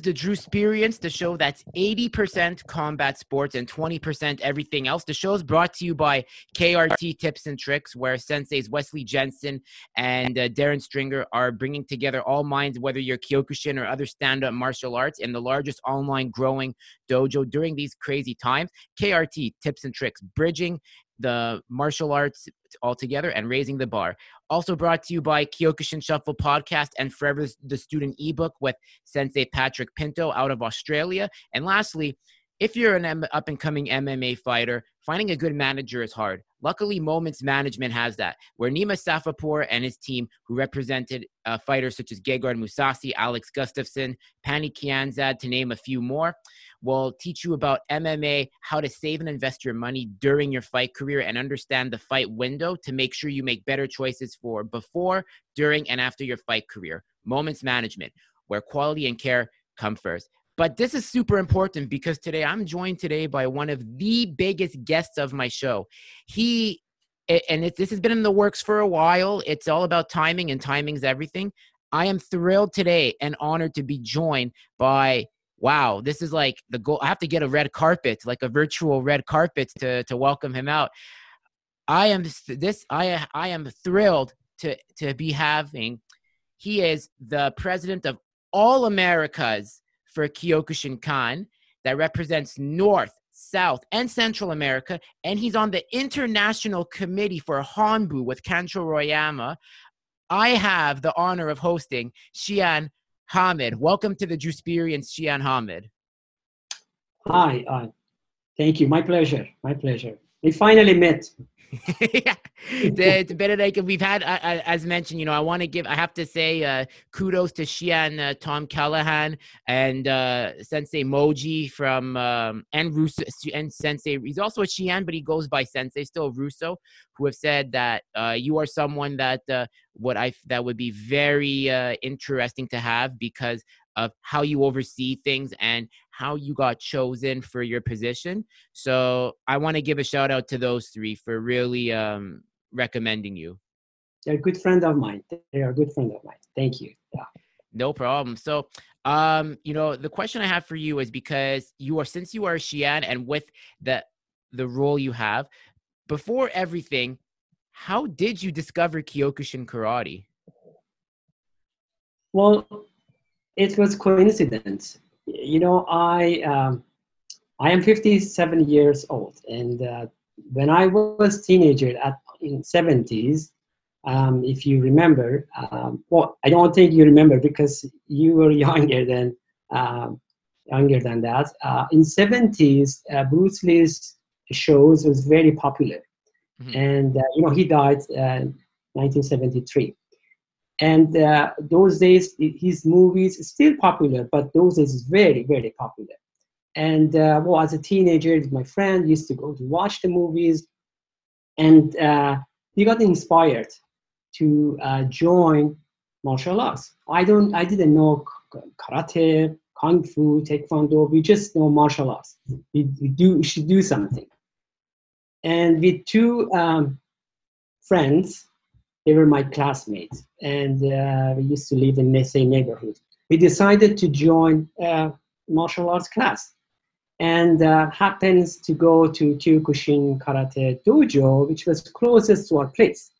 is the Drew Experience, the show that's 80% combat sports and 20% everything else. The show is brought to you by KRT Tips and Tricks, where Senseis Wesley Jensen and Darren Stringer are bringing together all minds, whether you're Kyokushin or other stand-up martial arts, in the largest online growing dojo during these crazy times. KRT Tips and Tricks, bridging the martial arts altogether and raising the bar. Also brought to you by Kyokushin Shuffle Podcast and Forever the Student ebook with Sensei Patrick Pinto out of Australia. And lastly, if you're an up-and-coming MMA fighter, finding a good manager is hard. Luckily, Moments Management has that, where Nima Safapour and his team, who represented fighters such as Gegard Mousasi, Alex Gustafsson, Pani Kianzad, to name a few more, will teach you about MMA, how to save and invest your money during your fight career, and understand the fight window to make sure you make better choices for before, during, and after your fight career. Moments Management, where quality and care come first. But this is super important because today I'm joined by one of the biggest guests of my show. This has been in the works for a while. It's all about timing, and timing's everything. I am thrilled today and honored to be joined by, wow, this is like the goal. I have to get a red carpet, like a virtual red carpet to welcome him out. I am thrilled to be having. He is the president of All Americas for Kyokushin-Kan, that represents North, South, and Central America, and he's on the International Committee for Honbu with Kancho Royama. I have the honor of hosting Shihan Hamid. Welcome to the Drew Experience, Shihan Hamid. Hi, thank you. My pleasure. We finally met. Yeah. It's better. Like we've had, as mentioned, I have to say kudos to Shihan, Tom Callahan, and Sensei Moji from and Russo, and Sensei. He's also a Shihan, but he goes by Sensei still, Russo, who have said that you are someone that that would be very interesting to have because of how you oversee things and how you got chosen for your position. So I want to give a shout out to those three for really recommending you. They are a good friend of mine. Thank you. Yeah. No problem. So, the question I have for you is because since you are a Shihan and with the role you have, before everything, how did you discover Kyokushin karate? Well, it was coincidence. I am 57 years old, and when I was teenager in 70s, if you remember, well, I don't think you remember because you were younger than that. In 70s, Bruce Lee's shows was very popular, and he died in 1973. And those days, his movies still popular, but those days very, very popular. And as a teenager, my friend used to go to watch the movies, and he got inspired to join martial arts. I didn't know karate, kung fu, taekwondo. We just know martial arts. We should do something. And with two friends. They were my classmates, and we used to live in the same neighborhood. We decided to join a martial arts class, and happens to go to Kyokushin Karate Dojo, which was closest to our place.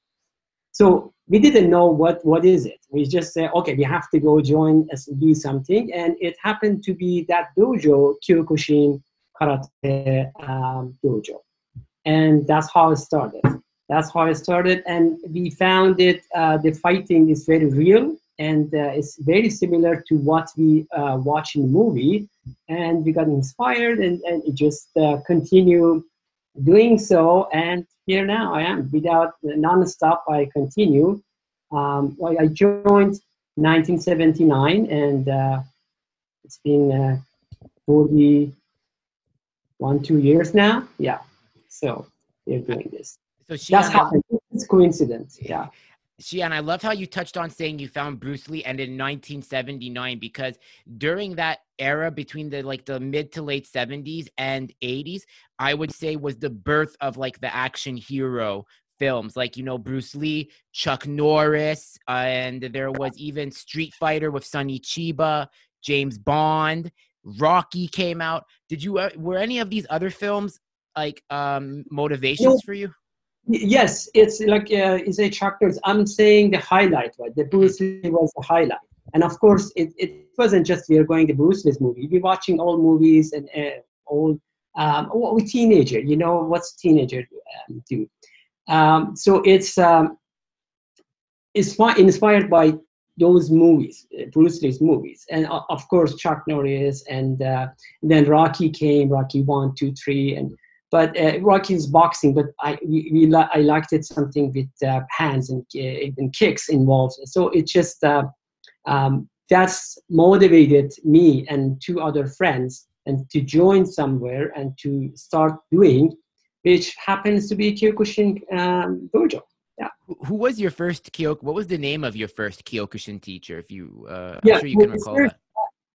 So we didn't know what is it. We just said, okay, we have to go join us and do something, and it happened to be that dojo, Kyokushin Karate Dojo, and that's how it started. And we found it, the fighting is very real, and it's very similar to what we watch in the movie. And we got inspired, and it just continue doing so. And here now I am, without non-stop, I continue. I joined 1979, and it's been 42 years now. Yeah, so we're doing this. So that's happened. It's coincidence. Yeah. Shihan, I love how you touched on saying you found Bruce Lee and in 1979, because during that era between the mid to late 70s and 80s, I would say was the birth of the action hero films, Bruce Lee, Chuck Norris, and there was even Street Fighter with Sonny Chiba, James Bond, Rocky came out. Did you were any of these other films like motivations for you? Yes, it's like it's a chapters. I'm saying the highlight, right? The Bruce Lee was the highlight, and of course, it wasn't just we are going to Bruce Lee's movie. We're watching old movies and old teenager. You know what's teenager do? So it's inspired by those movies, Bruce Lee's movies, and of course Chuck Norris, and then Rocky came, Rocky 1, 2, 3, and. But Rocky is boxing, but I liked it something with hands and kicks involved. So it just that's motivated me and two other friends and to join somewhere and to start doing, which happens to be Kyokushin dojo. Yeah. Who was your first Kyokushin? What was the name of your first Kyokushin teacher? If you I'm sure you can recall that.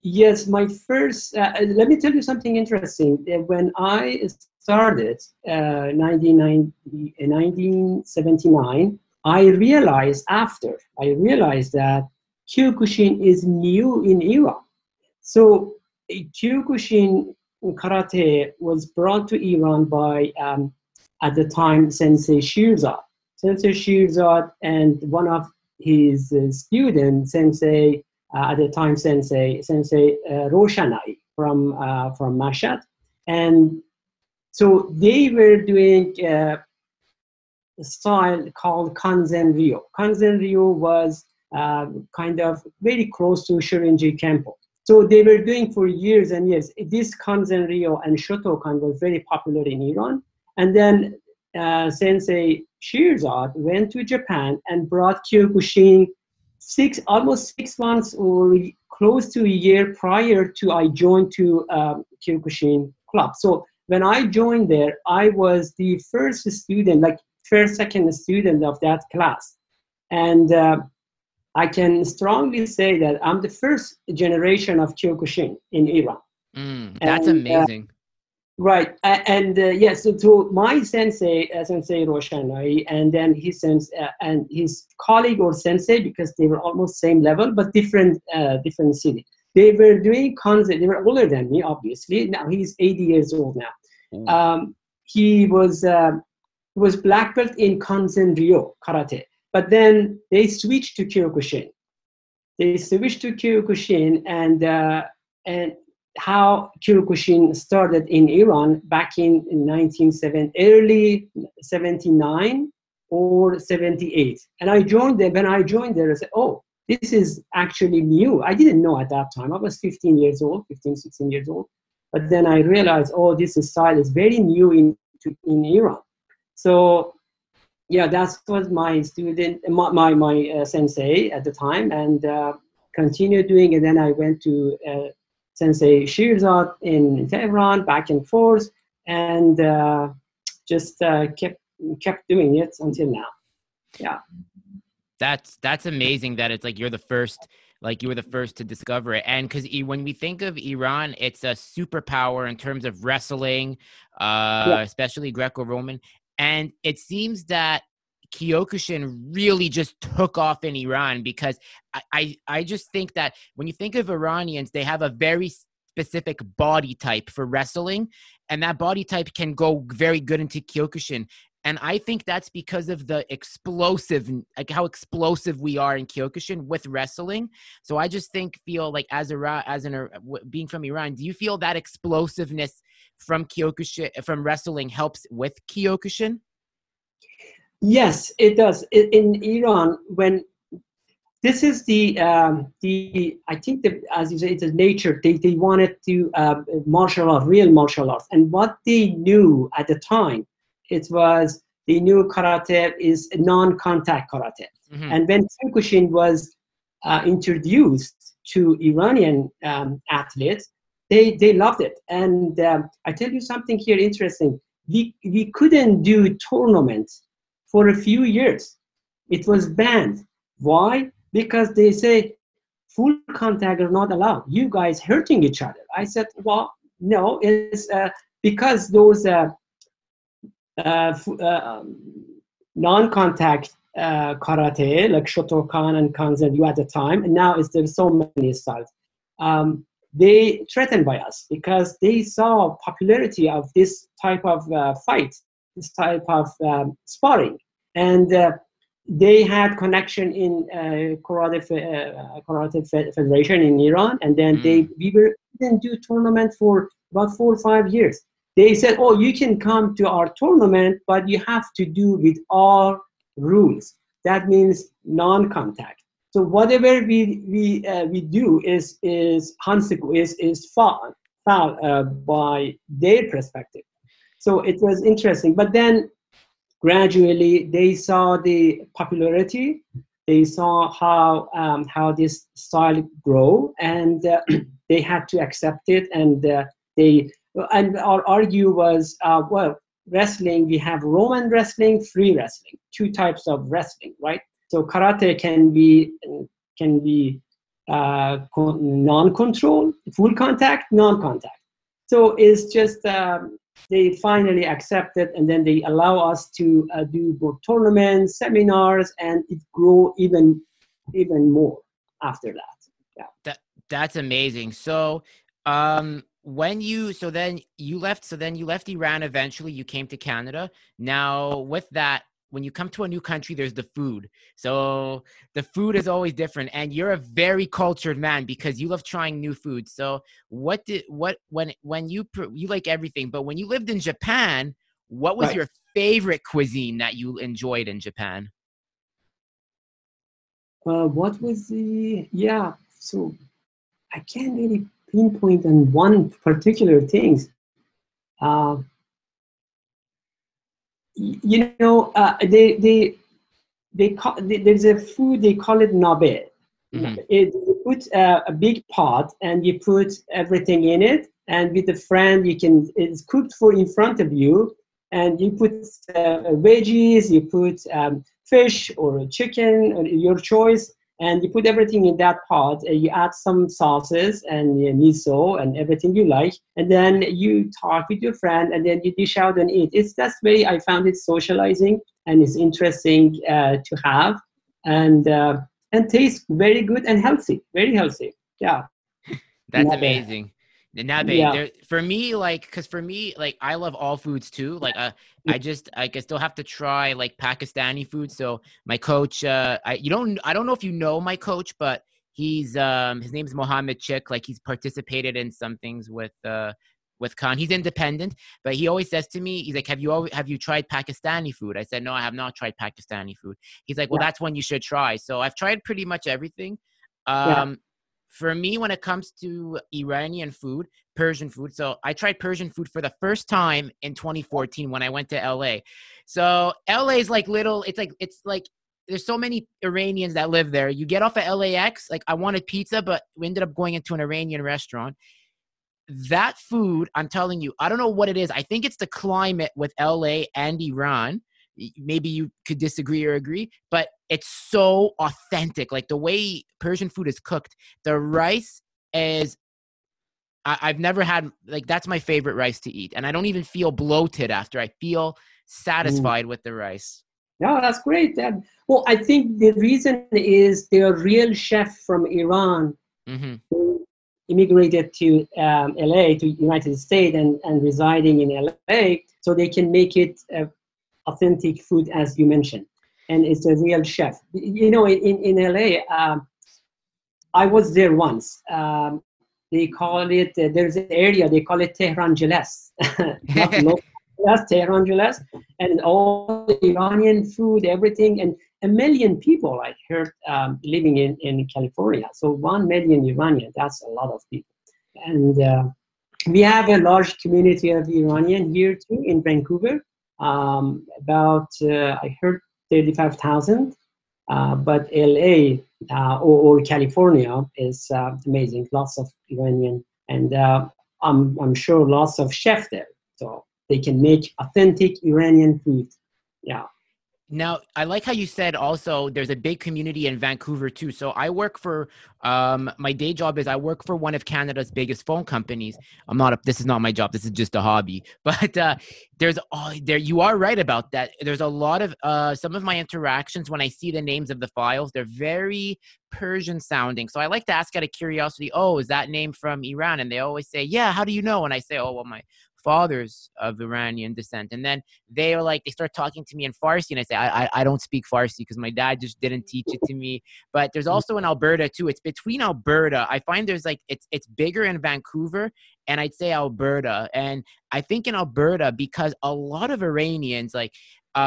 Yes, my first. Let me tell you something interesting. When I started 1979, I realized that Kyokushin is new in Iran. So Kyokushin karate was brought to Iran by at the time Sensei Shirzad, and one of his students, Sensei at the time Sensei Roshanai from Mashhad. And so they were doing a style called Kanzen Ryo. Kanzen Ryo was kind of very close to Shirinji Kempo. So they were doing for years and years. This Kanzen Ryo and Shotokan was very popular in Iran. And then Sensei Shirzad went to Japan and brought Kyokushin almost six months or close to a year prior to I joined to Kyokushin club. So when I joined there, I was the first student, like first, second student of that class. And I can strongly say that I'm the first generation of Kyokushin in Iran. That's amazing. Right. And yes, so my sensei, Sensei Roshanai, and then his and his colleague or sensei, because they were almost same level, but different city. They were doing kanzen. They were older than me, obviously. Now he's 80 years old now. He was black belt in Kanzen Ryo karate, but then they switched to Kyokushin. And how Kyokushin started in Iran back in early 79 or 78. And I joined them. When I joined there, I said, oh, this is actually new. I didn't know at that time. I was 16 years old. But then I realized, oh, this style is very new in Iran. So, yeah, that was my student, my sensei at the time, and continued doing it. And then I went to Sensei Shirzad in Tehran, back and forth, and just kept doing it until now. Yeah. That's amazing that it's like you were the first to discover it. And because when we think of Iran, it's a superpower in terms of wrestling, especially Greco-Roman. And it seems that Kyokushin really just took off in Iran because I just think that when you think of Iranians, they have a very specific body type for wrestling, and that body type can go very good into Kyokushin. And I think that's because of how explosive we are in Kyokushin with wrestling. So I just feel like being from Iran, do you feel that explosiveness from Kyokushin, from wrestling helps with Kyokushin? Yes, it does. In Iran, when this is I think that, as you say, it's a nature. They wanted to real martial arts. And what they knew at the time, it was the new karate is non-contact karate. Mm-hmm. And when Kyokushin was introduced to Iranian athletes, they loved it. And I tell you something here interesting. We couldn't do tournaments for a few years. It was banned. Why? Because they say full contact are not allowed. You guys hurting each other. I said, well, no, it's because those non-contact karate like Shotokan and Kanzen Ryo at the time, and now there's so many styles. they threatened by us because they saw popularity of this type of fight, this type of sparring. And they had connection in Karate Federation in Iran. And then we didn't do tournament for about 4 or 5 years. They said, oh, you can come to our tournament, but you have to do with our rules. That means non-contact. So whatever we do is foul by their perspective. So it was interesting. But then gradually they saw the popularity. They saw how this style grow, and they had to accept it. And our argue was well, wrestling, we have Roman wrestling, free wrestling, two types of wrestling, right? So karate can be non-control, full contact, non-contact. So it's just they finally accept it, and then they allow us to do both tournaments, seminars, and it grew even more after that. Yeah, that's amazing. So then you left Iran. Eventually, you came to Canada. Now with that, when you come to a new country, there's the food. So the food is always different, and you're a very cultured man because you love trying new foods. So when you like everything, but when you lived in Japan, what was your favorite cuisine that you enjoyed in Japan? So I can't really pinpoint on one particular thing. There's a food, they call it nabe. Mm-hmm. You put a big pot and you put everything in it, and with a friend it's cooked for in front of you, and you put veggies, you put fish or chicken, or your choice, and you put everything in that pot, and you add some sauces and miso and everything you like, and then you talk with your friend, and then you dish out and eat. That's the way I found it socializing, and it's interesting to have, and tastes very good and healthy, very healthy. Yeah. That's amazing. Nabe. Yeah. For me, I love all foods too. I still have to try Pakistani food. So my coach, I don't know if you know my coach, but he's, his name's Mohammed Chick. He's participated in some things with Khan. He's independent, but he always says to me, he's like, have you tried Pakistani food? I said, no, I have not tried Pakistani food. He's like, well, that's one you should try. So I've tried pretty much everything. For me, when it comes to Iranian food, Persian food. So I tried Persian food for the first time in 2014 when I went to LA. So LA is there's so many Iranians that live there. You get off at LAX, I wanted pizza, but we ended up going into an Iranian restaurant. That food, I'm telling you, I don't know what it is. I think it's the climate with LA and Iran. Maybe you could disagree or agree, but it's so authentic. The way Persian food is cooked, the rice is, I've never had, that's my favorite rice to eat. And I don't even feel bloated after. I feel satisfied with the rice. No, that's great. Well, I think the reason is they're real chef from Iran who immigrated to LA, to United States and residing in LA, so they can make it authentic food, as you mentioned, and it's a real chef. In LA, I was there once. They call it, there's an area, they call it Tehrangeles. That's Tehrangeles, and all the Iranian food, everything, and 1 million people I heard living in California. So 1 million Iranian, that's a lot of people. And we have a large community of Iranian here too in Vancouver. I heard 35,000, but LA or California is amazing. Lots of Iranian, and I'm sure lots of chefs there, so they can make authentic Iranian food. Yeah. Now, I like how you said also there's a big community in Vancouver too. So I work for, my day job is I work for one of Canada's biggest phone companies. I'm not, this is not my job. This is just a hobby, but you are right about that. There's a lot of, some of my interactions when I see the names of the files, they're very Persian sounding. So I like to ask out of curiosity, oh, is that name from Iran? And they always say, yeah, how do you know? And I say, oh, well, my father's of Iranian descent. And then they are like, they start talking to me in Farsi, and I say, I don't speak Farsi because my dad just didn't teach it to me. But there's also in Alberta too. It's between Alberta. I find there's like, it's bigger in Vancouver, and I'd say Alberta. And I think in Alberta, because a lot of Iranians, like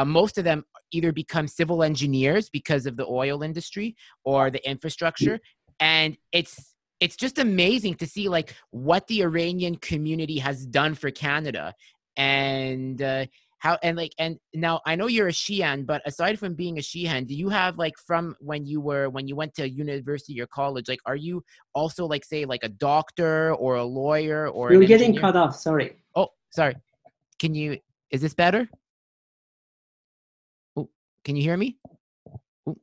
most of them either become civil engineers because of the oil industry or the infrastructure. And it's just amazing to see like what the Iranian community has done for Canada, and now I know you're a Shihan, but aside from being a Shihan, do you have like from when you went to university or college, like are you also like say like a doctor or a lawyer or you're getting cut off? Sorry. Oh, sorry. Is this better? Oh, can you hear me? Oh.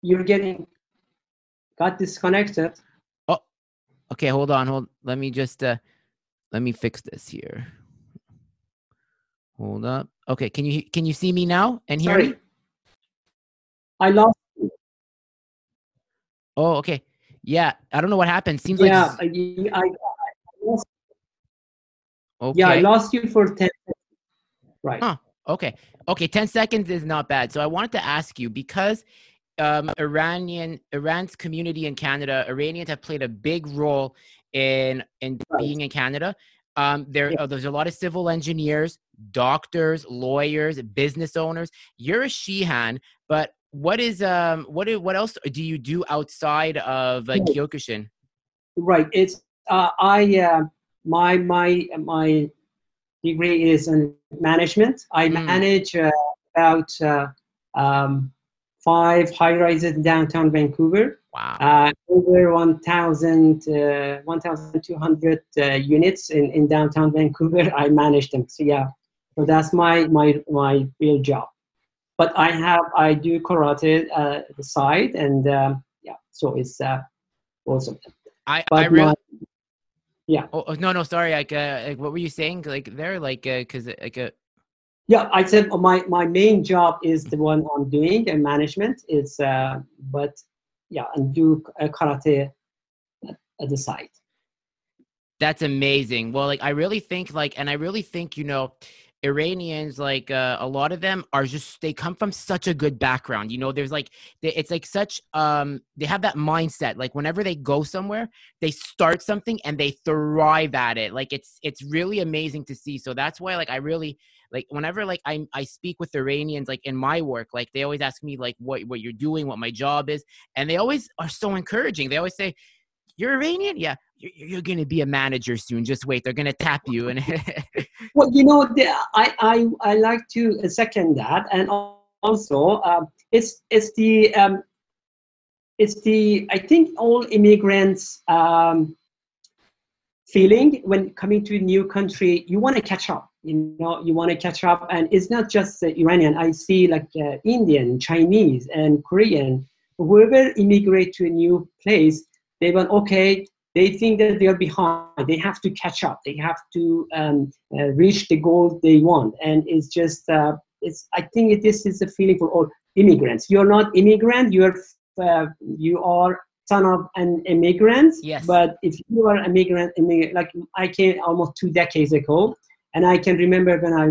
You're getting got disconnected. Oh, okay. Hold on. Let me fix this here. Hold up. Okay. Can you see me now and hear me? I lost you. Oh, okay. Yeah. I don't know what happened. Seems like. Yeah. I lost. Okay. Yeah. I lost you for 10 seconds. Right. Huh. Okay. 10 seconds is not bad. So I wanted to ask you because Iran's community in Canada, Iranians have played a big role in being in Canada. There's a lot of civil engineers, doctors, lawyers, business owners. You're a Shihan, but what else do you do outside of Kyokushin? Right. It's my degree is in management. I manage about 5 high-rises in downtown Vancouver. Wow. Over 1,200 units in downtown Vancouver. I manage them. So yeah, so that's my real job. But I do karate the side, and so it's awesome. Oh no, sorry. Like what were you saying? Yeah, I said my main job is the one I'm doing, and management is, and do karate at the side. That's amazing. Well, I really think, Iranians, a lot of them are just, they come from such a good background. There's they have that mindset. Like whenever they go somewhere, they start something and they thrive at it. Like it's really amazing to see. So that's why I speak with Iranians, like in my work, like they always ask me like what you're doing, what my job is. And they always are so encouraging. They always say, "You're Iranian? Yeah. You're going to be a manager soon. Just wait. They're going to tap you." And well, I like to second that. And also I think all immigrants feeling when coming to a new country, you want to catch up. And it's not just Iranian. I see Indian, Chinese, and Korean. Whoever immigrate to a new place, they went, okay, they think that they are behind. They have to catch up. They have to reach the goal they want. And it's just, I think this is a feeling for all immigrants. You're not immigrant. You are son of an immigrant. Yes. But if you are immigrant, like I came almost 2 decades ago, and I can remember when I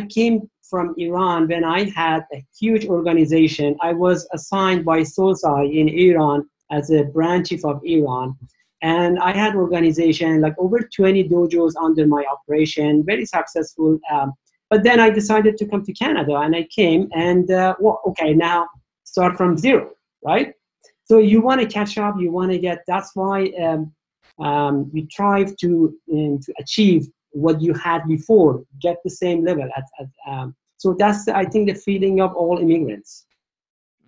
came from Iran when I had a huge organization. I was assigned by Sosai in Iran as a branch of Iran. And I had organization, over 20 dojos under my operation, very successful. But then I decided to come to Canada, and I came and, now start from zero, right? So you wanna catch up, that's why you try to achieve what you had before, get the same level. So that's, I think, the feeling of all immigrants.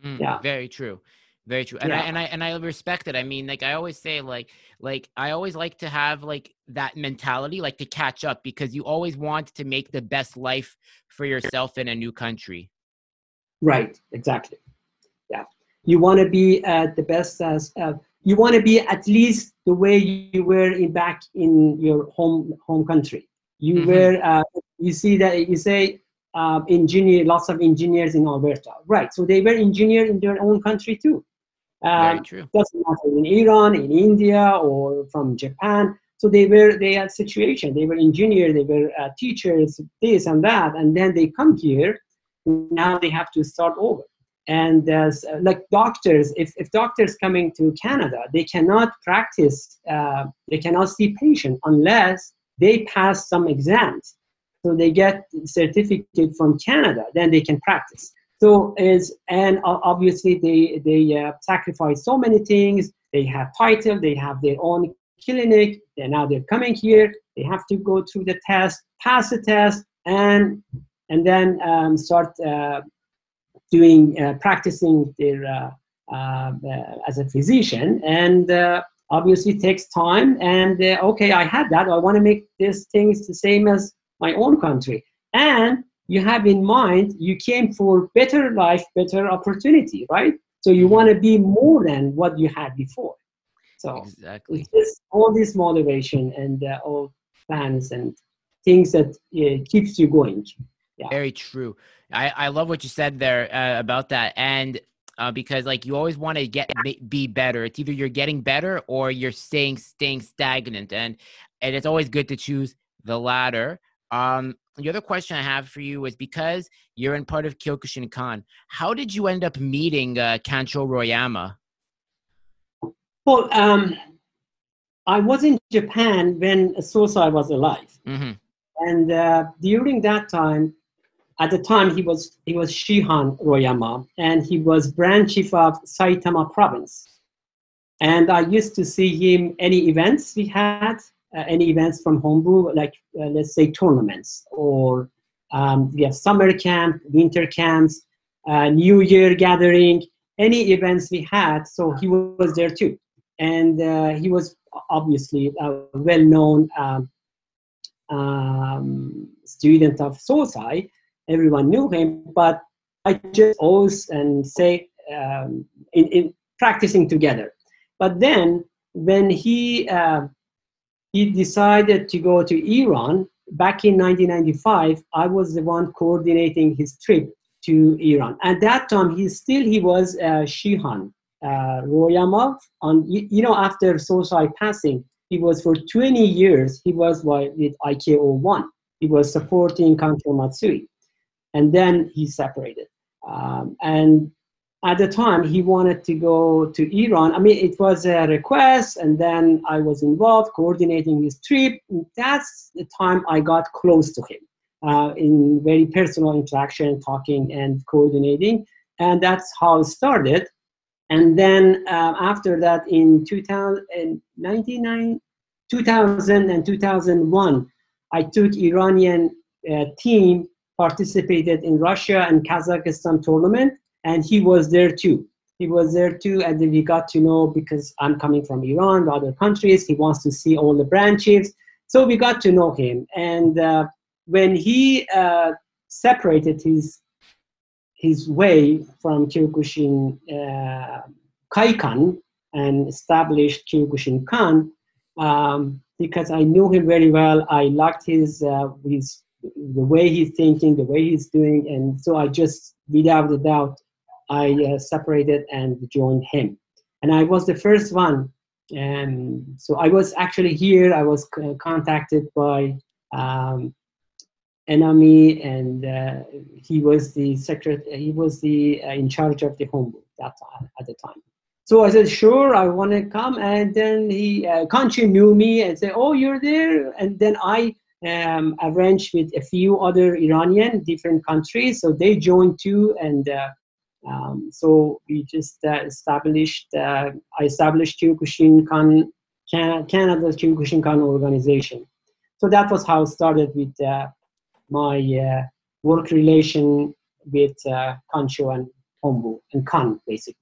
Very true. Very true. And yeah. I respect it. I mean, like, I always say, like I always like to have like that mentality, like to catch up, because you always want to make the best life for yourself in a new country. Right. Exactly. Yeah. You want to be the best as you want to be at least the way you were in back in your home country. You mm-hmm. were, you see that you say, engineer, lots of engineers in Alberta. Right. So they were engineers in their own country too. Very true. Doesn't matter in Iran, in India, or from Japan. So they had situation. They were engineers, they were teachers, this and that. And then they come here. Now they have to start over. And like doctors, if doctors coming to Canada, they cannot practice, they cannot see patients unless they pass some exams. So they get certificate from Canada, then they can practice. So and obviously they sacrifice so many things. They have title, they have their own clinic. Now they're coming here. They have to go through the test, pass the test, and then start doing practicing their as a physician. And obviously it takes time. And okay, I had that. I want to make these things the same as my own country, and you have in mind you came for better life, better opportunity, right? So you want to be more than what you had before. So exactly, it's just all this motivation and all plans and things that keeps you going. Yeah. Very true. I love what you said there about that, and because like you always want to be better. It's either you're getting better or you're staying stagnant, and it's always good to choose the latter. The other question I have for you is, because you're in part of Kyokushin-Kan, how did you end up meeting Kancho Royama? Well, I was in Japan when Sosai was alive. Mm-hmm. And during that time, at the time he was Shihan Royama, and he was brand chief of Saitama province. And I used to see him any events we had. Any events from Hombu, like let's say tournaments, or we have summer camp, winter camps, New Year gathering, any events we had. So he was there too. And he was obviously a well-known student of Sosai. Everyone knew him, but I just always and say in practicing together. But then when he decided to go to Iran back in 1995. I was the one coordinating his trip to Iran. At that time, he was Shihan Royama. On after Sosai passing, he was for 20 years. He was with IKO1. He was supporting Kancho Matsui, and then he separated. And at the time, he wanted to go to Iran. I mean, it was a request, and then I was involved coordinating his trip. That's the time I got close to him in very personal interaction, talking and coordinating. And that's how it started. And then after that, in 2000 and 2001, I took Iranian team, participated in Russia and Kazakhstan tournament. And he was there too. And then we got to know, because I'm coming from Iran, other countries, he wants to see all the branches. So we got to know him. And when he separated his way from Kyokushin Kaikan and established Kyokushin-Kan, because I knew him very well, I liked his the way he's thinking, the way he's doing. And so I just, without a doubt, I separated and joined him. And I was the first one. And so I was actually here. I was contacted by Enami, and he was the secretary. He was the in charge of the Hombu at the time. So I said, sure, I want to come. And then he Kanchi knew me and said, oh, you're there. And then I arranged with a few other Iranian, different countries. So they joined too. And so we just I established Kyokushin-Kan, Canada's Kyokushin-Kan organization. So that was how it started with my work relation with Kancho and Hombu and Kan, basically.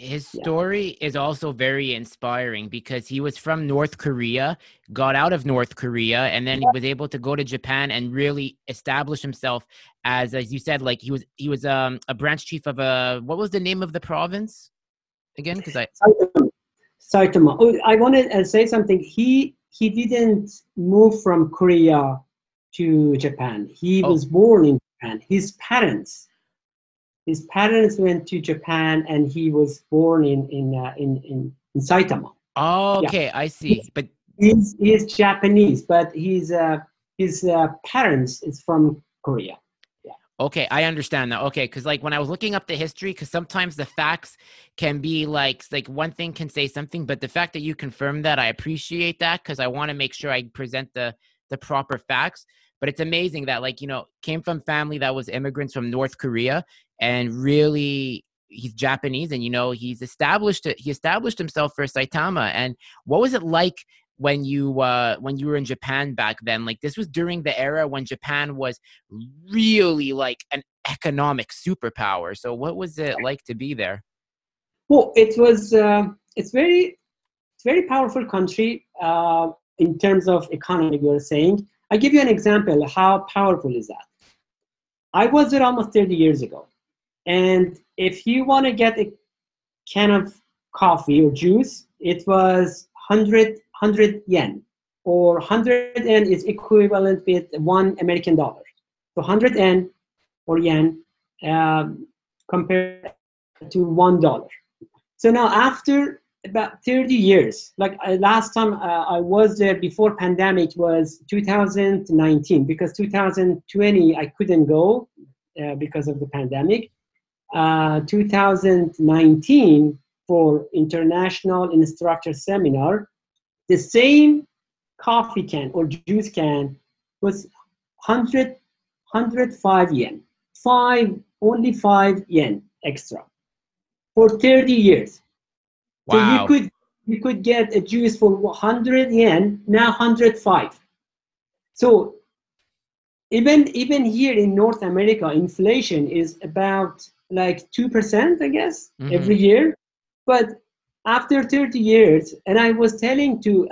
His story is also very inspiring because he was from North Korea, got out of North Korea, and then he was able to go to Japan and really establish himself as you said, like he was a branch chief of what was the name of the province again? Because Saitama. Oh, I want to say something. He didn't move from Korea to Japan. He was born in Japan. His parents went to Japan, and he was born in Saitama. Oh, okay, yeah. I see. But he's Japanese, but his parents is from Korea. Yeah. Okay, I understand now. Okay, because like when I was looking up the history, because sometimes the facts can be like one thing can say something, but the fact that you confirmed that, I appreciate that because I want to make sure I present the proper facts. But it's amazing that came from family that was immigrants from North Korea, and really he's Japanese, and he's established himself for Saitama. And what was it like when you were in Japan back then? Like, this was during the era when Japan was really like an economic superpower. So what was it like to be there? Well, it was it's very powerful country in terms of economy. You were saying. I give you an example. How powerful is that? I was there almost 30 years ago. And if you want to get a can of coffee or juice, it was 100 yen. Or 100 yen is equivalent with $1 American. So 100 yen or yen compared to $1. So now after about 30 years, last time I was there before pandemic was 2019, because 2020 I couldn't go because of the pandemic. 2019 for international instructor seminar, the same coffee can or juice can was 105 yen, only 5 yen extra for 30 years. Wow. So you could get a juice for 100 yen, now 105. So even here in North America, inflation is about 2%, I guess, every year. But after 30 years, and I was telling to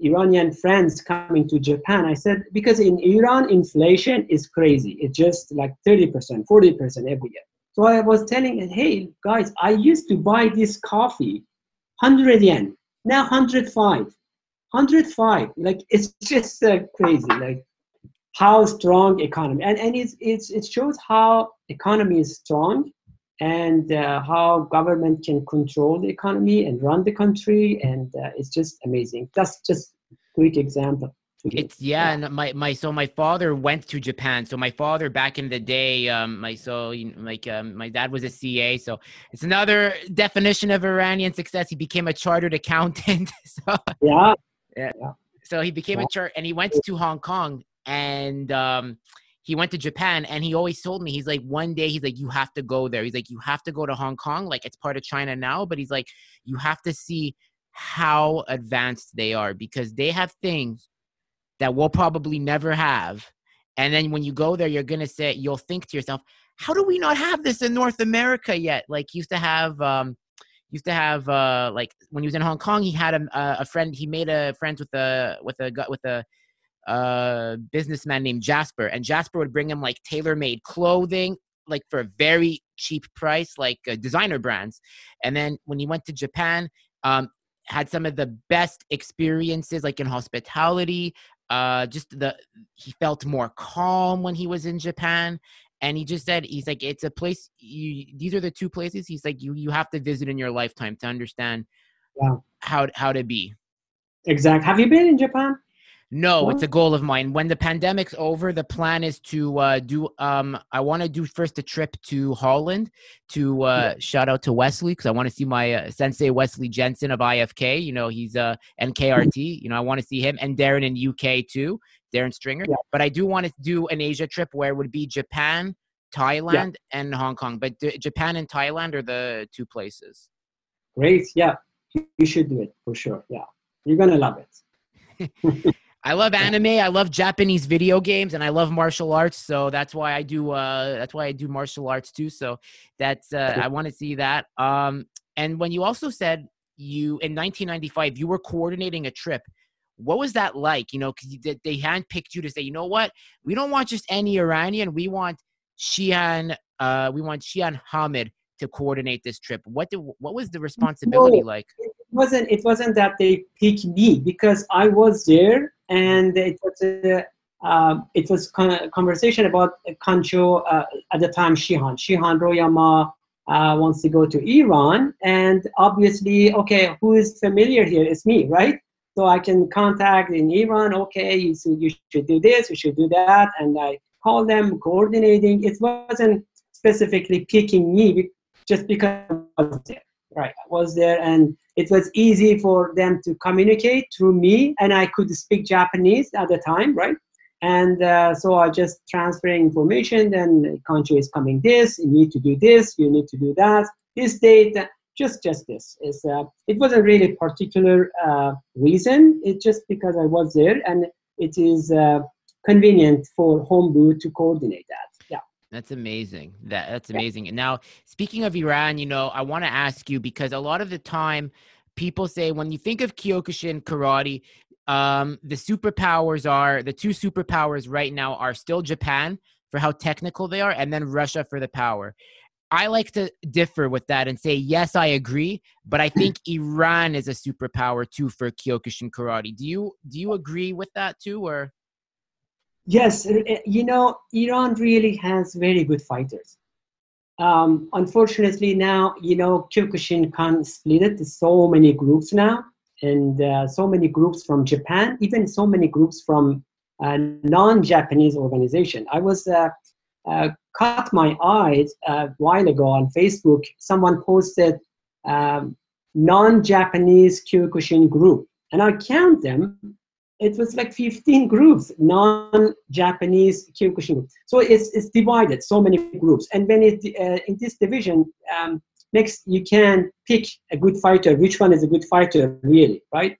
Iranian friends coming to Japan, I said, because in Iran, inflation is crazy. It's just 30%, 40% every year. So I was telling them, hey, guys, I used to buy this coffee, 100 yen, now 105. It's just crazy, how strong economy. And it shows how economy is strong and how government can control the economy and run the country. And it's just amazing. That's just a quick example. It's and my father went to Japan. So my father back in the day, my dad was a CA. So it's another definition of Iranian success. He became a chartered accountant. So he became a chart, and he went to Hong Kong, and he went to Japan, and he always told me, he's like, one day, he's like, you have to go there. He's like, you have to go to Hong Kong. It's part of China now, but he's like, you have to see how advanced they are, because they have things that we'll probably never have. And then when you go there, you'll think to yourself, how do we not have this in North America yet? When he was in Hong Kong, he had a friend, he made a friend with a businessman named Jasper, and Jasper would bring him tailor-made clothing, for a very cheap price, designer brands. And then when he went to Japan, had some of the best experiences, in hospitality. He felt more calm when he was in Japan, and he just said, he's like, it's a place. These are the two places. He's like, you have to visit in your lifetime to understand how to be. Exactly. Have you been in Japan? No, it's a goal of mine. When the pandemic's over, the plan is to I want to do first a trip to Holland to shout out to Wesley, because I want to see my sensei Wesley Jensen of IFK. He's and KRT. I want to see him, and Darren in UK too, Darren Stringer. Yeah. But I do want to do an Asia trip where it would be Japan, Thailand, and Hong Kong. But Japan and Thailand are the two places. Great. Yeah, you should do it for sure. Yeah, you're going to love it. I love anime. I love Japanese video games, and I love martial arts. So that's why I do. That's why I do martial arts too. So that's I want to see that. And when you also said you in 1995, you were coordinating a trip. What was that like? You know, because they handpicked you to say, you know what, we don't want just any Iranian. We want Shihan. We want Shihan Hamid to coordinate this trip. What was the responsibility like? It wasn't that they picked me, because I was there, and it was a conversation about Kancho at the time. Shihan Royama wants to go to Iran, and obviously, okay, who is familiar here? It's me, right? So I can contact in Iran. Okay, you should do this, you should do that, and I call them coordinating. It wasn't specifically picking me just because I was there. Right, I was there, and it was easy for them to communicate through me, and I could speak Japanese at the time, right? And so I just transferring information. Then Kancho is coming. This you need to do. This you need to do that. This date, just this. It wasn't really a particular reason. It's just because I was there, and it is convenient for Hombu to coordinate that. Yeah. That's amazing. That's amazing. Yeah. And now, speaking of Iran, you know, I want to ask you, because a lot of the time people say when you think of Kyokushin karate, the two superpowers right now are still Japan for how technical they are, and then Russia for the power. I like to differ with that and say, yes, I agree, but I think Iran is a superpower too for Kyokushin karate. Do you agree with that too, or? Yes, you know, Iran really has very good fighters. Unfortunately now, you know, Kyokushin-Kan split it to so many groups now, and so many groups from Japan, even so many groups from non-Japanese organization. I was caught my eye a while ago on Facebook. Someone posted non-Japanese Kyokushin group, and I count them. It was like 15 groups, non-Japanese Kyokushin. So it's divided, so many groups. And when it in this division, next you can pick a good fighter, which one is a good fighter, really, right?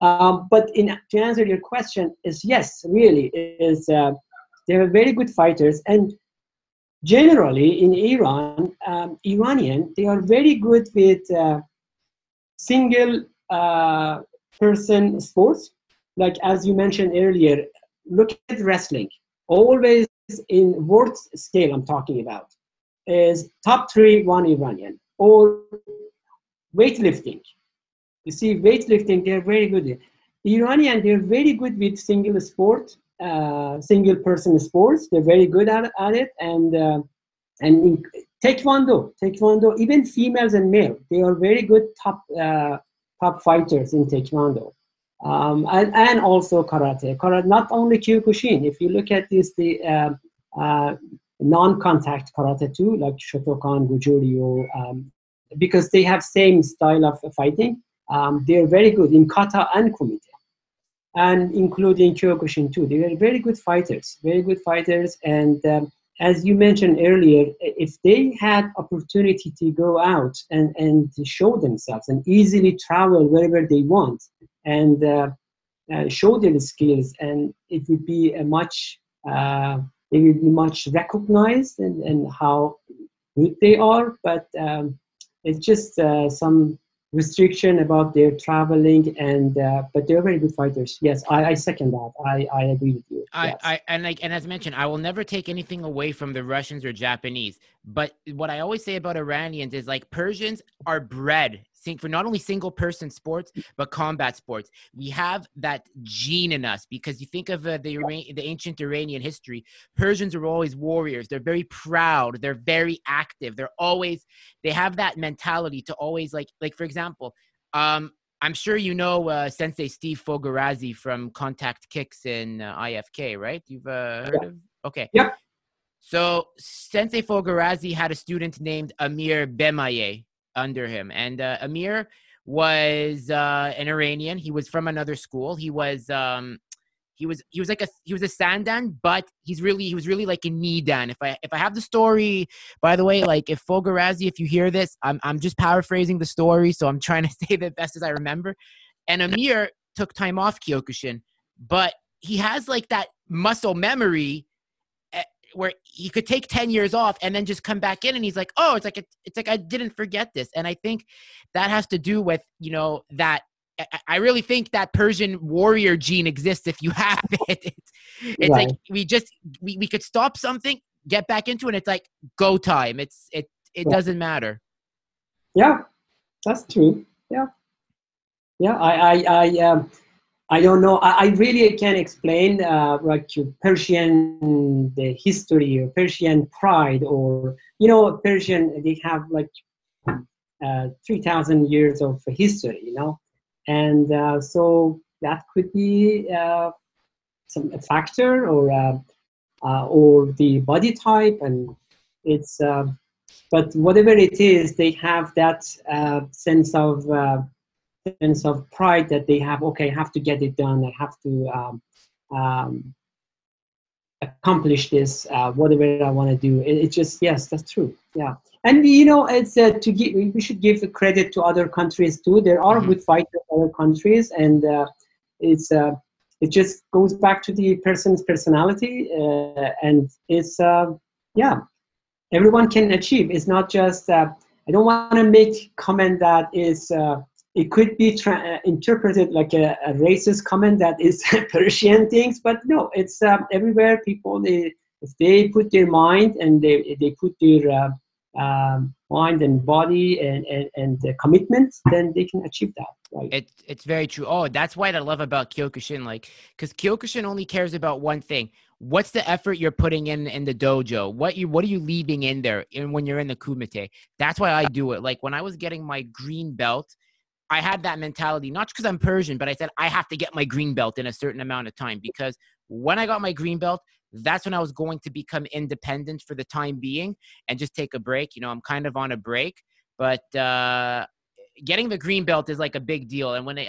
But to answer your question, is yes, really, they are very good fighters. And generally in Iran, Iranian, they are very good with single person sports. Like, as you mentioned earlier, look at wrestling. Always in world scale, I'm talking about, is top 3-1 Iranian. Or weightlifting. You see, weightlifting, they're very good. Iranian, they're very good with single sport, single person sports. They're very good at it. And in Taekwondo, even females and male, they are very good top fighters in Taekwondo. And also karate, not only Kyokushin. If you look at this, the non-contact karate too, like Shotokan, Goju-ryu, because they have same style of fighting. They're very good in kata and kumite, and including Kyokushin too. They are very good fighters. And as you mentioned earlier, if they had opportunity to go out and to show themselves and easily travel wherever they want, and show their skills, and it would be much recognized and how good they are. But it's just some restriction about their traveling, and but they're very good fighters. Yes, I second that. I agree with you. Yes. And as mentioned, I will never take anything away from the Russians or Japanese. But what I always say about Iranians is, like, Persians are bred for not only single person sports, but combat sports. We have that gene in us, because you think of the ancient Iranian history. Persians are always warriors. They're very proud. They're very active. They have that mentality to always, like for example, I'm sure you know Sensei Steve Fogarasi from Contact Kicks in IFK, right? You've heard of? Okay. Yeah. So Sensei Fogarasi had a student named Amir Bemaye under him. And Amir was an Iranian. He was from another school. He was a Sandan, but he was really like a Nidan. If I have the story, by the way, like, if Fogarasi, if you hear this, I'm just paraphrasing the story, so I'm trying to say the best as I remember. And Amir took time off Kyokushin but he has like that muscle memory where he could take 10 years off and then just come back in and he's like, oh, it's like I didn't forget this. And I think that has to do with, you know, that I really think that Persian warrior gene exists if you have it. It's like we could stop something, get back into it, and it's like go time. It doesn't matter. Yeah, that's true. Yeah. Yeah, I don't know. I really can't explain like Persian the history or Persian pride, or you know, Persian, they have like 3,000 years of history, you know, and so that could be a factor, or the body type, and it's but whatever it is, they have that sense of pride that they have. Okay, I have to get it done. I have to accomplish this. Whatever I want to do. It's just, yes, that's true. Yeah, and you know, it's we should give the credit to other countries too. There are good fighters in other countries, and it just goes back to the person's personality, and it's everyone can achieve. It's not just. I don't want to make comment that is. It could be interpreted like a racist comment that is Persian things, but no, it's everywhere. People, if they put their mind and they put their mind and body and the commitment, then they can achieve that. Right? It's very true. Oh, that's what I love about Kyokushin, like, because Kyokushin only cares about one thing. What's the effort you're putting in the dojo? What are you leaving in there when you're in the kumite? That's why I do it. Like when I was getting my green belt, I had that mentality, not because I'm Persian, but I said, I have to get my green belt in a certain amount of time, because when I got my green belt, that's when I was going to become independent for the time being and just take a break. You know, I'm kind of on a break, but getting the green belt is like a big deal. And when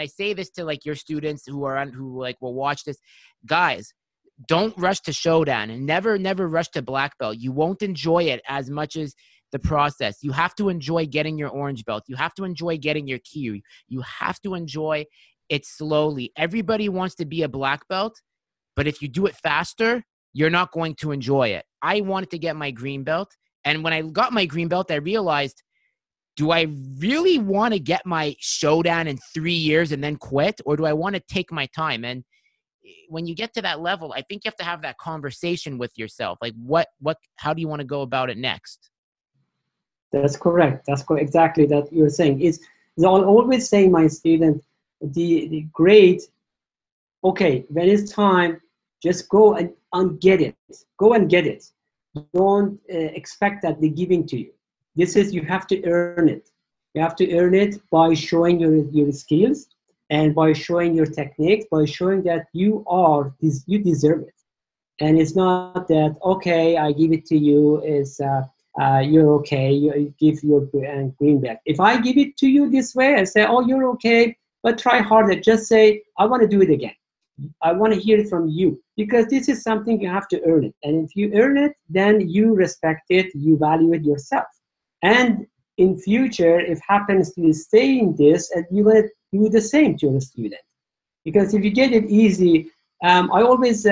I say this to like your students who like will watch this, guys, don't rush to Shodan and never rush to black belt. You won't enjoy it as much as the process. You have to enjoy getting your orange belt. You have to enjoy getting your Kyu. You have to enjoy it slowly. Everybody wants to be a black belt, but if you do it faster, you're not going to enjoy it. I wanted to get my green belt, and when I got my green belt, I realized, do I really want to get my Shodan in 3 years and then quit, or do I want to take my time? And when you get to that level, I think you have to have that conversation with yourself. Like, how do you want to go about it next? That's correct. That's exactly that you're saying. I'll always say my student, the grade, okay, when it's time, just go and get it. Go and get it. Don't expect that they're giving to you. This is, you have to earn it. You have to earn it by showing your skills and by showing your techniques, by showing that you deserve it. And it's not that, okay, I give it to you, it's... you're okay, you give your green belt. If I give it to you this way, I say, oh, you're okay, but try harder. Just say, I want to do it again. I want to hear it from you, because this is something you have to earn it. And if you earn it, then you respect it, you value it yourself. And in future, if happens to stay in this, and you want to do the same to your student. Because if you get it easy, I always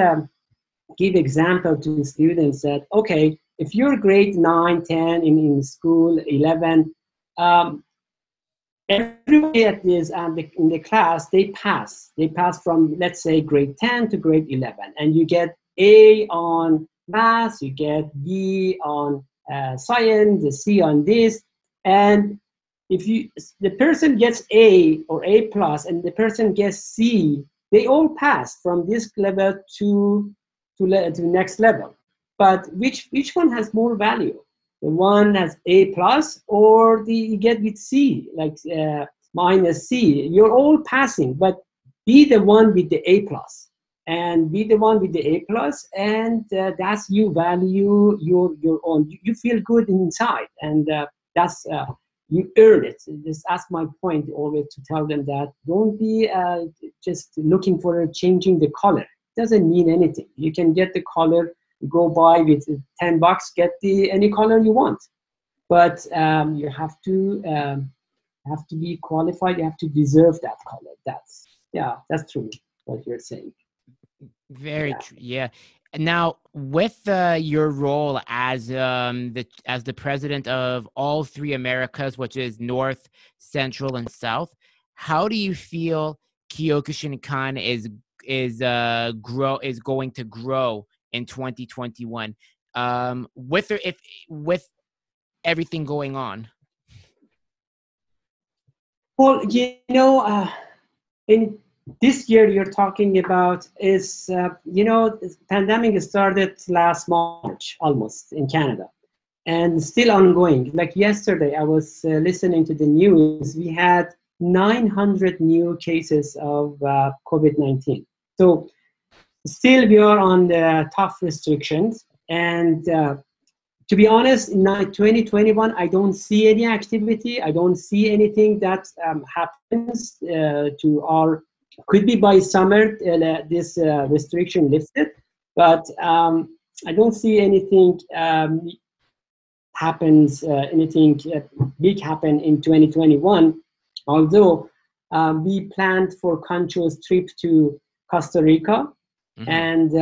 give example to the students that, okay, if you're grade 9, 10, in school, 11, everybody at this in the class, they pass. They pass from, let's say, grade 10 to grade 11. And you get A on math, you get B on science, the C on this. And if the person gets A or A+, and the person gets C, they all pass from this level to next level. But which one has more value? The one has A+ or you get with C, like minus C. You're all passing, but be the one with the A+, and be the one with the A+, and that's you value your own. You feel good inside, and that's you earn it. Just ask my point always to tell them that don't be just looking for changing the color. It doesn't mean anything. You can get the color. Go buy with $10, get any color you want, but you have to be qualified. You have to deserve that color. That's true. what you're saying. Very true. Yeah. Now, with your role as the president of all three Americas, which is North, Central, and South, how do you feel Kyokushin-Kan is going to grow in 2021? With everything going on. Well, in this year you're talking about is, the pandemic started last March almost in Canada and still ongoing. Like yesterday, I was listening to the news. We had 900 new cases of COVID-19. So still we are on the tough restrictions. And to be honest, in 2021, I don't see any activity. I don't see anything that happens to our, could be by summer, this restriction lifted, but I don't see anything anything big happen in 2021. Although we planned for Kancho's trip to Costa Rica, mm-hmm. and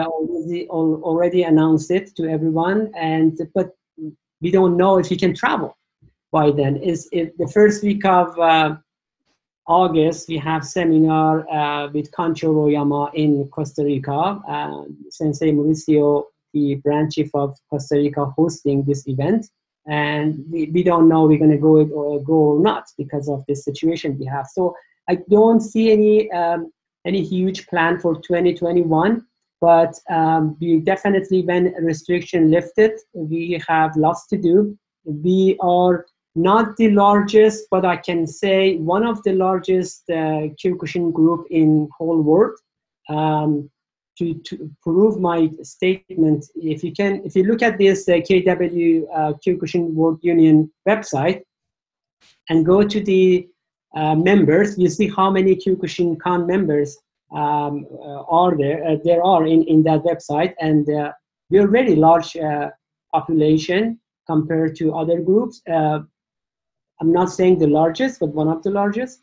already announced it to everyone, but we don't know if he can travel by then. Is the first week of August, we have seminar with Kancho Royama in Costa Rica. Sensei Mauricio, the branch chief of Costa Rica, hosting this event. And we don't know we're going to go or not because of the situation we have. So I don't see any huge plan for 2021, but we definitely, when restriction lifted, we have lots to do. We are not the largest, but I can say one of the largest Kyokushin group in whole world. To prove my statement, if you look at this KW Kyokushin World Union website and go to the members, you see how many Kyokushin-Kan members are there. There are in that website, and we're a very large population compared to other groups. I'm not saying the largest, but one of the largest.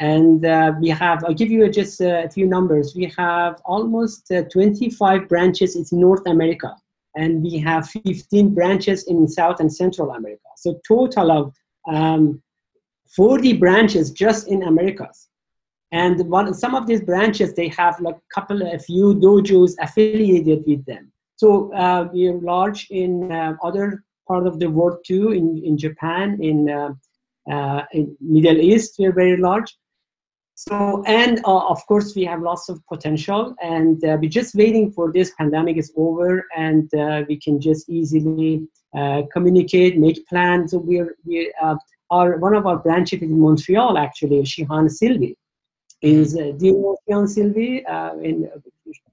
And I'll give you just a few numbers. We have almost 25 branches in North America, and we have 15 branches in South and Central America. So total of 40 branches just in Americas. And some of these branches, they have like a few dojos affiliated with them. So we are large in other part of the world too, in Japan, in Middle East, we are very large. So, and of course, we have lots of potential, and we're just waiting for this pandemic is over, and we can just easily communicate, make plans. So one of our branches in Montreal, actually, Shihan Sylvie, is do you know Shihan Sylvie?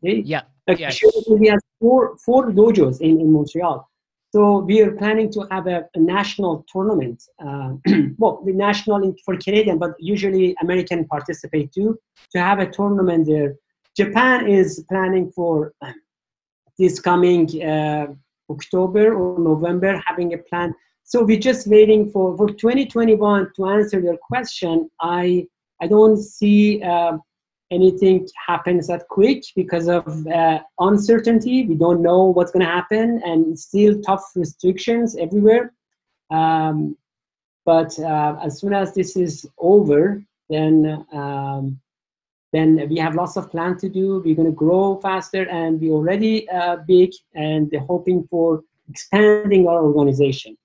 Shihan Sylvie has four dojos in Montreal. So we are planning to have a national tournament. Well, the national for Canadian, but usually American participate too, to have a tournament there. Japan is planning for this coming October or November, having a plan. So we're just waiting for 2021. To answer your question, I don't see anything happens that quick because of uncertainty. We don't know what's going to happen, and still tough restrictions everywhere. But as soon as this is over, then we have lots of plans to do. We're going to grow faster, and we're already big, and hoping for expanding our organization,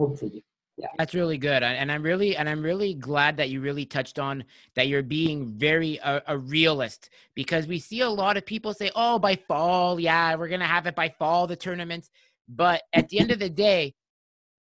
hopefully. Yeah. That's really good, and I'm really glad that you really touched on that. You're being very a realist, because we see a lot of people say, "Oh, by fall, yeah, we're gonna have it by fall, the tournaments." But at the end of the day,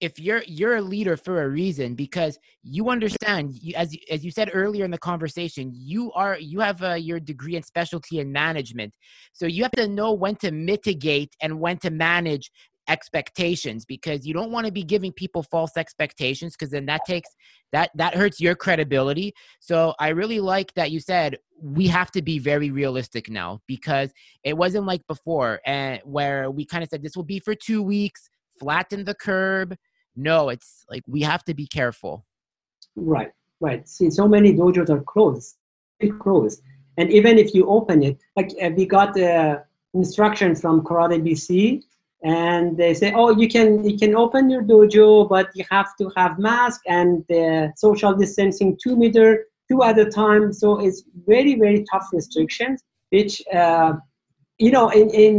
if you're a leader for a reason, because you understand, as you said earlier in the conversation, you have your degree and specialty in management, so you have to know when to mitigate and when to manage expectations, because you don't want to be giving people false expectations, because then that hurts your credibility. So I really like that you said we have to be very realistic now, because it wasn't like before, and where we kind of said this will be for 2 weeks, flatten the curve. No, it's like we have to be careful. Right. See, so many dojos are closed. And even if you open it, like we got the instruction from Karate BC, and they say, oh, you can open your dojo, but you have to have mask and social distancing 2 meters, two at a time. So it's very, very tough restrictions, which, you know, in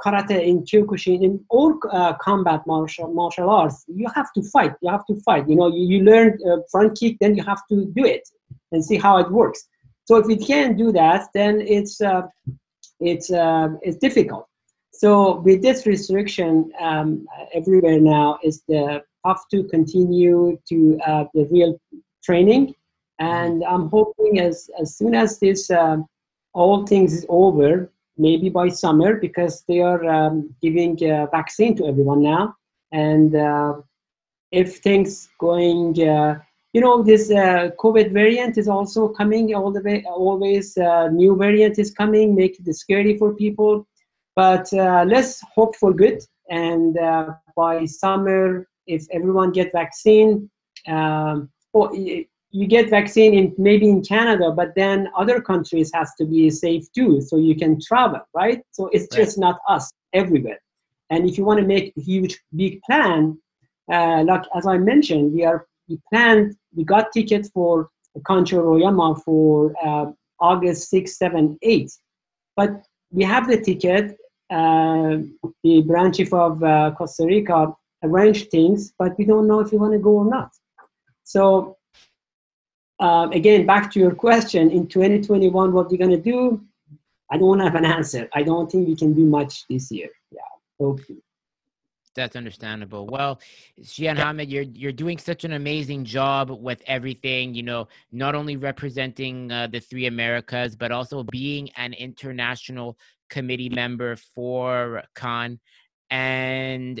karate, in Kyokushin, in all combat martial arts, you have to fight. You know, you learn front kick, then you have to do it and see how it works. So if we can't do that, then it's difficult. So with this restriction everywhere now, is the have to continue to the real training, and I'm hoping as soon as this all things is over, maybe by summer, because they are giving a vaccine to everyone now, and if things going, you know, this COVID variant is also coming all the way. Always new variant is coming, make it scary for people. But let's hope for good. And by summer, if everyone get vaccine, or you get vaccine in maybe in Canada, but then other countries has to be safe too, so you can travel, right? So it's right. Just not us everywhere. And if you want to make a huge, big plan, like as I mentioned, we got tickets for Kancho Royama for August 6, 7, 8, but we have the ticket. The branch chief of Costa Rica arranged things, but we don't know if you want to go or not. So again, back to your question, in 2021, what we're going to do, I don't have an answer. I don't think we can do much this year. Yeah, okay. That's understandable. Well, Shihan Hamid, you're doing such an amazing job with everything, you know, not only representing the three Americas, but also being an international committee member for Kan. And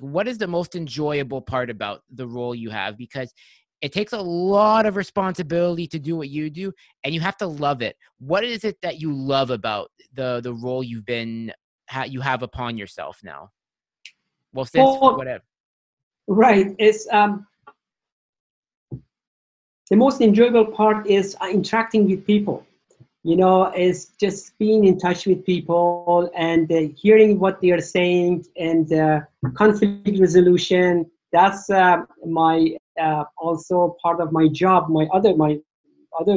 what is the most enjoyable part about the role you have? Because it takes a lot of responsibility to do what you do, and you have to love it. What is it that you love about the role you have upon yourself now? Well, whatever. Right. It's the most enjoyable part is interacting with people. You know, it's just being in touch with people and hearing what they are saying and conflict resolution. That's my also part of my job. My other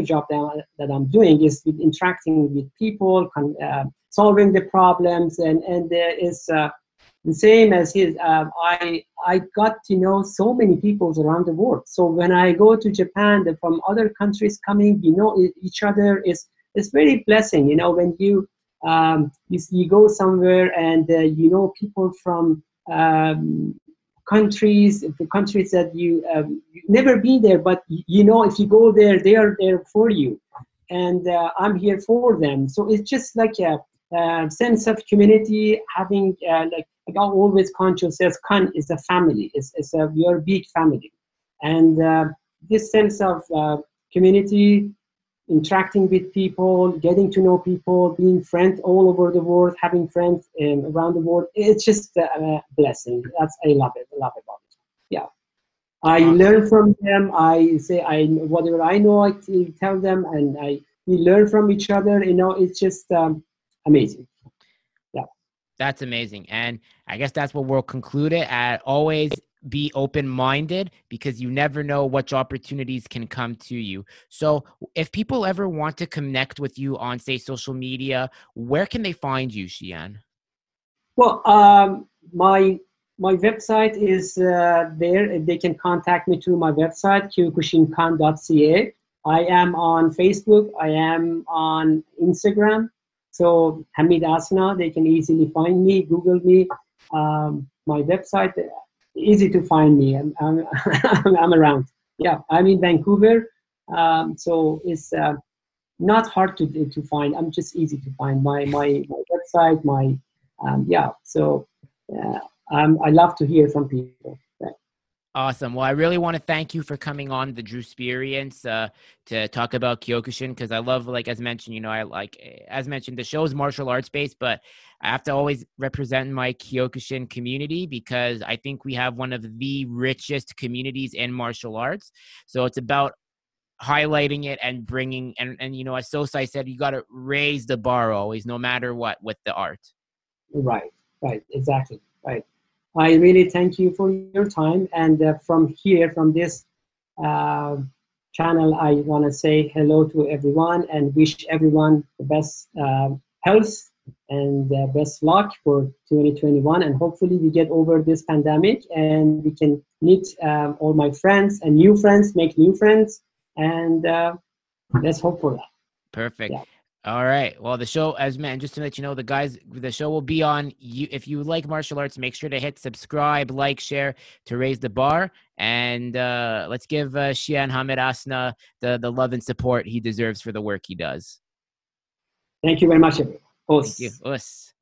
job that I'm doing is with interacting with people, solving the problems, and there is. The same as his, I got to know so many people around the world. So when I go to Japan, from other countries coming, we know each other. It's very blessing, you know, when you go somewhere and you know people from countries that you never been there, but you know if you go there, they are there for you, and I'm here for them. So it's just like a sense of community, having like I always conscious says, Kan is a family. It's your big family, and this sense of community, interacting with people, getting to know people, being friends all over the world, having friends around the world. It's just a blessing. That's I love it about it. Yeah, I learn from them. I say whatever I know, I tell them, and we learn from each other. You know, it's just. Amazing. Yeah. That's amazing. And I guess that's what we'll conclude it at. Always be open-minded, because you never know what opportunities can come to you. So if people ever want to connect with you on, say, social media, where can they find you, Shihan? Well, my website is there. They can contact me through my website, kyokushin-kan.ca. I am on Facebook. I am on Instagram. So Hamid Asna, they can easily find me, Google me, my website, easy to find me. I'm around. Yeah, I'm in Vancouver, so it's not hard to find. I'm just easy to find. My website, my yeah. So I love to hear from people. Awesome. Well, I really want to thank you for coming on the Drewsperience to talk about Kyokushin, because I love, like, as mentioned, you know, the show's martial arts based, but I have to always represent my Kyokushin community, because I think we have one of the richest communities in martial arts. So it's about highlighting it and bringing, and you know, as Sosai said, you got to raise the bar always, no matter what, with the art. Right, exactly, right. I really thank you for your time. And from here, from this channel, I want to say hello to everyone and wish everyone the best health and best luck for 2021. And hopefully we get over this pandemic and we can meet all my friends and new friends, make new friends. And let's hope for that. Perfect. Yeah. All right. Well, the show, as man, just to let you know, the guys, the show will be on. You, if you like martial arts, make sure to hit subscribe, like, share to raise the bar. And let's give Shihan Hamid Asna the love and support he deserves for the work he does. Thank you very much, everyone. Us. Thank you. Us.